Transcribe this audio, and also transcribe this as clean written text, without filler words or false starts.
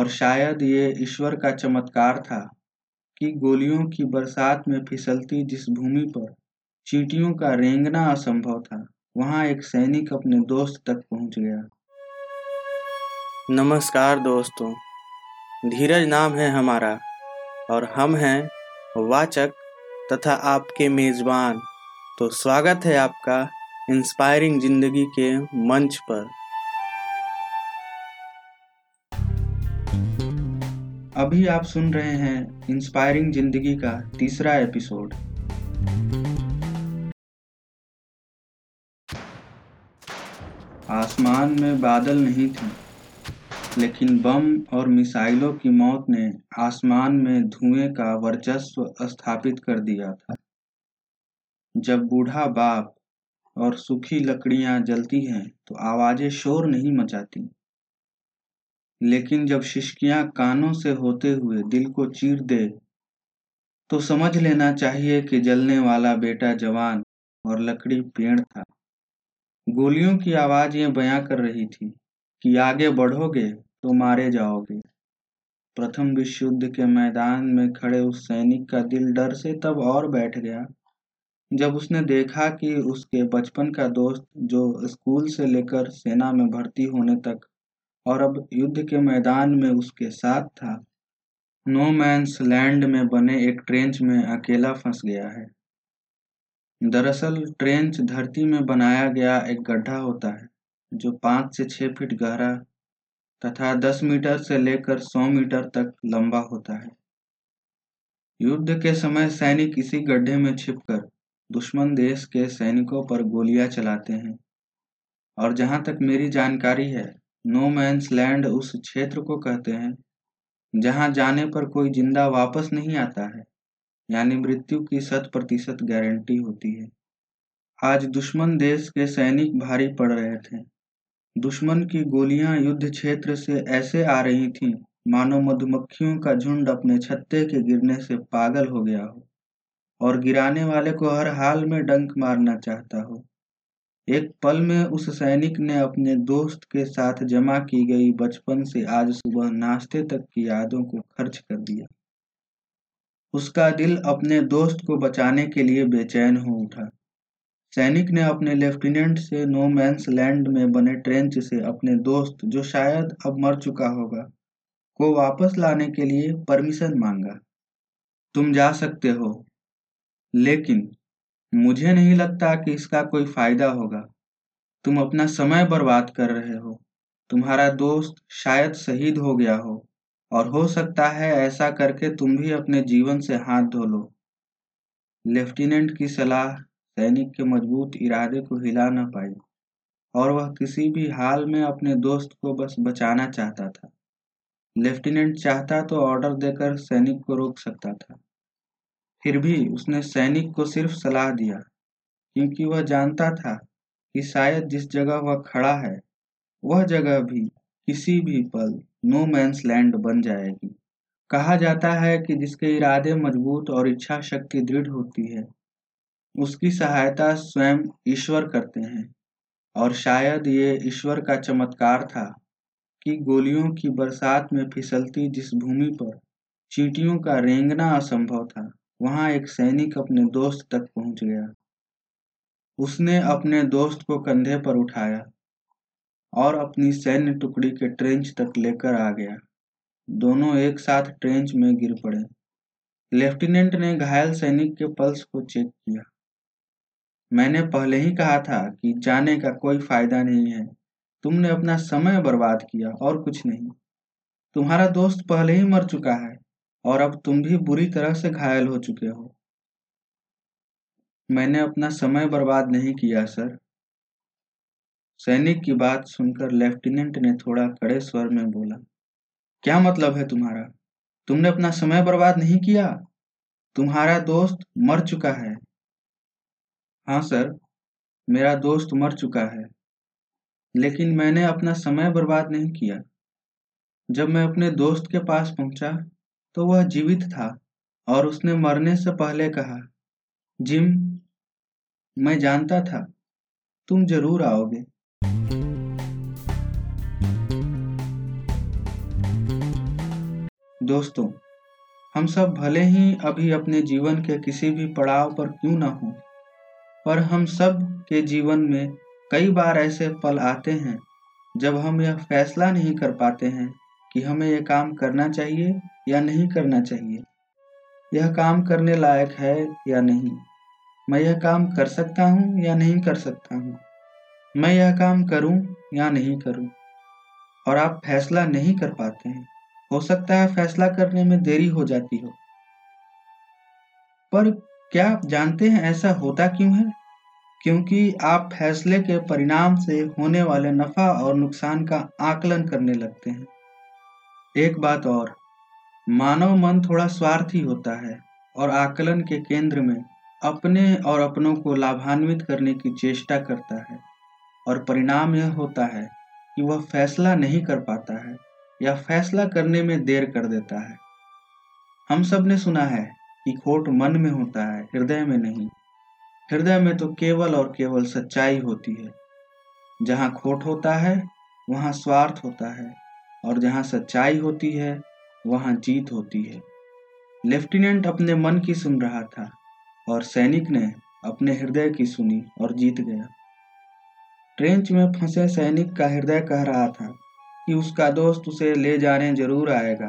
और शायद ये ईश्वर का चमत्कार था कि गोलियों की बरसात में फिसलती जिस भूमि पर चींटियों का रेंगना असंभव था, वहां एक सैनिक अपने दोस्त तक पहुंच गया। नमस्कार दोस्तों, धीरज नाम है हमारा और हम हैं वाचक तथा आपके मेज़बान। तो स्वागत है आपका इंस्पायरिंग जिंदगी के मंच पर। अभी आप सुन रहे हैं इंस्पायरिंग जिंदगी का तीसरा एपिसोड। आसमान में बादल नहीं थे, लेकिन बम और मिसाइलों की मौत ने आसमान में धुएं का वर्चस्व स्थापित कर दिया था। जब बूढ़ा बाप और सूखी लकड़ियां जलती हैं तो आवाजें शोर नहीं मचाती, लेकिन जब शिशकियां कानों से होते हुए दिल को चीर दे तो समझ लेना चाहिए कि जलने वाला बेटा जवान और लकड़ी पेड़ था। गोलियों की आवाज ये बयां कर रही थी कि आगे बढ़ोगे तो मारे जाओगे। प्रथम विश्वयुद्ध के मैदान में खड़े उस सैनिक का दिल डर से तब और बैठ गया जब उसने देखा कि उसके बचपन का दोस्त, जो स्कूल से लेकर सेना में भर्ती होने तक और अब युद्ध के मैदान में उसके साथ था, नोमैंस लैंड में बने एक ट्रेंच में अकेला फंस गया है। दरअसल ट्रेंच धरती में बनाया गया एक गड्ढा होता है जो 5 से 6 फीट गहरा तथा 10 मीटर से लेकर 100 मीटर तक लंबा होता है। युद्ध के समय सैनिक इसी गड्ढे में छिपकर दुश्मन देश के सैनिकों पर गोलियां चलाते हैं और जहां तक मेरी जानकारी है, नो मैंस लैंड उस क्षेत्र को कहते हैं जहां जाने पर कोई जिंदा वापस नहीं आता है, यानी मृत्यु की 100% गारंटी होती है। आज दुश्मन देश के सैनिक भारी पड़ रहे थे। दुश्मन की गोलियां युद्ध क्षेत्र से ऐसे आ रही थीं मानो मधुमक्खियों का झुंड अपने छत्ते के गिरने से पागल हो गया हो और गिराने वाले को हर हाल में डंक मारना चाहता हो। एक पल में उस सैनिक ने अपने दोस्त के साथ जमा की गई बचपन से आज सुबह नाश्ते तक की यादों को खर्च कर दिया। उसका दिल अपने दोस्त को बचाने के लिए बेचैन हो उठा। सैनिक ने अपने लेफ्टिनेंट से नो मैंस लैंड में बने ट्रेंच से अपने दोस्त, जो शायद अब मर चुका होगा, को वापस लाने के लिए परमिशन मांगा। तुम जा सकते हो, लेकिन मुझे नहीं लगता कि इसका कोई फायदा होगा। तुम अपना समय बर्बाद कर रहे हो। तुम्हारा दोस्त शायद शहीद हो गया हो और हो सकता है ऐसा करके तुम भी अपने जीवन से हाथ धो लो। लेफ्टिनेंट की सलाह सैनिक के मजबूत इरादे को हिला न पाई और वह किसी भी हाल में अपने दोस्त को बस बचाना चाहता था। लेफ्टिनेंट चाहता तो ऑर्डर देकर सैनिक को रोक सकता था, फिर भी उसने सैनिक को सिर्फ सलाह दिया क्योंकि वह जानता था कि शायद जिस जगह वह खड़ा है वह जगह भी किसी भी पल नो मैंस लैंड बन जाएगी। कहा जाता है कि जिसके इरादे मजबूत और इच्छा शक्ति दृढ़ होती है, उसकी सहायता स्वयं ईश्वर करते हैं। और शायद ये ईश्वर का चमत्कार था कि गोलियों की बरसात में फिसलती जिस भूमि पर चींटियों का रेंगना असंभव था, वहां एक सैनिक अपने दोस्त तक पहुंच गया। उसने अपने दोस्त को कंधे पर उठाया और अपनी सैन्य टुकड़ी के ट्रेंच तक लेकर आ गया। दोनों एक साथ ट्रेंच में गिर पड़े। लेफ्टिनेंट ने घायल सैनिक के पल्स को चेक किया। मैंने पहले ही कहा था कि जाने का कोई फायदा नहीं है। तुमने अपना समय बर्बाद किया और कुछ नहीं। तुम्हारा दोस्त पहले ही मर चुका है और अब तुम भी बुरी तरह से घायल हो चुके हो। मैंने अपना समय बर्बाद नहीं किया सर। सैनिक की बात सुनकर लेफ्टिनेंट ने थोड़ा कड़े स्वर में बोला, क्या मतलब है तुम्हारा? तुमने अपना समय बर्बाद नहीं किया, तुम्हारा दोस्त मर चुका है। हाँ सर, मेरा दोस्त मर चुका है, लेकिन मैंने अपना समय बर्बाद नहीं किया। जब मैं अपने दोस्त के पास पहुंचा तो वह जीवित था और उसने मरने से पहले कहा, जिम, मैं जानता था तुम जरूर आओगे। दोस्तों, हम सब भले ही अभी अपने जीवन के किसी भी पड़ाव पर क्यों ना हो, पर हम सब के जीवन में कई बार ऐसे पल आते हैं जब हम यह फैसला नहीं कर पाते हैं कि हमें यह काम करना चाहिए या नहीं करना चाहिए, यह काम करने लायक है या नहीं, मैं यह काम कर सकता हूँ या नहीं कर सकता हूँ, मैं यह काम करूँ या नहीं करूँ, और आप फैसला नहीं कर पाते हैं। हो सकता है फैसला करने में देरी हो जाती हो, पर क्या आप जानते हैं ऐसा होता क्यों है? क्योंकि आप फैसले के परिणाम से होने वाले नफा और नुकसान का आकलन करने लगते हैं। एक बात और, मानव मन थोड़ा स्वार्थी होता है और आकलन के केंद्र में अपने और अपनों को लाभान्वित करने की चेष्टा करता है, और परिणाम यह होता है कि वह फैसला नहीं कर पाता है या फैसला करने में देर कर देता है। हम सब ने सुना है कि खोट मन में होता है, हृदय में नहीं। हृदय में तो केवल और केवल सच्चाई होती है। जहाँ खोट होता है वहाँ स्वार्थ होता है, और जहाँ सच्चाई होती है वहाँ जीत होती है। लेफ्टिनेंट अपने मन की सुन रहा था और सैनिक ने अपने हृदय की सुनी और जीत गया। ट्रेंच में फंसे सैनिक का हृदय कह रहा था कि उसका दोस्त उसे ले जाने जरूर आएगा,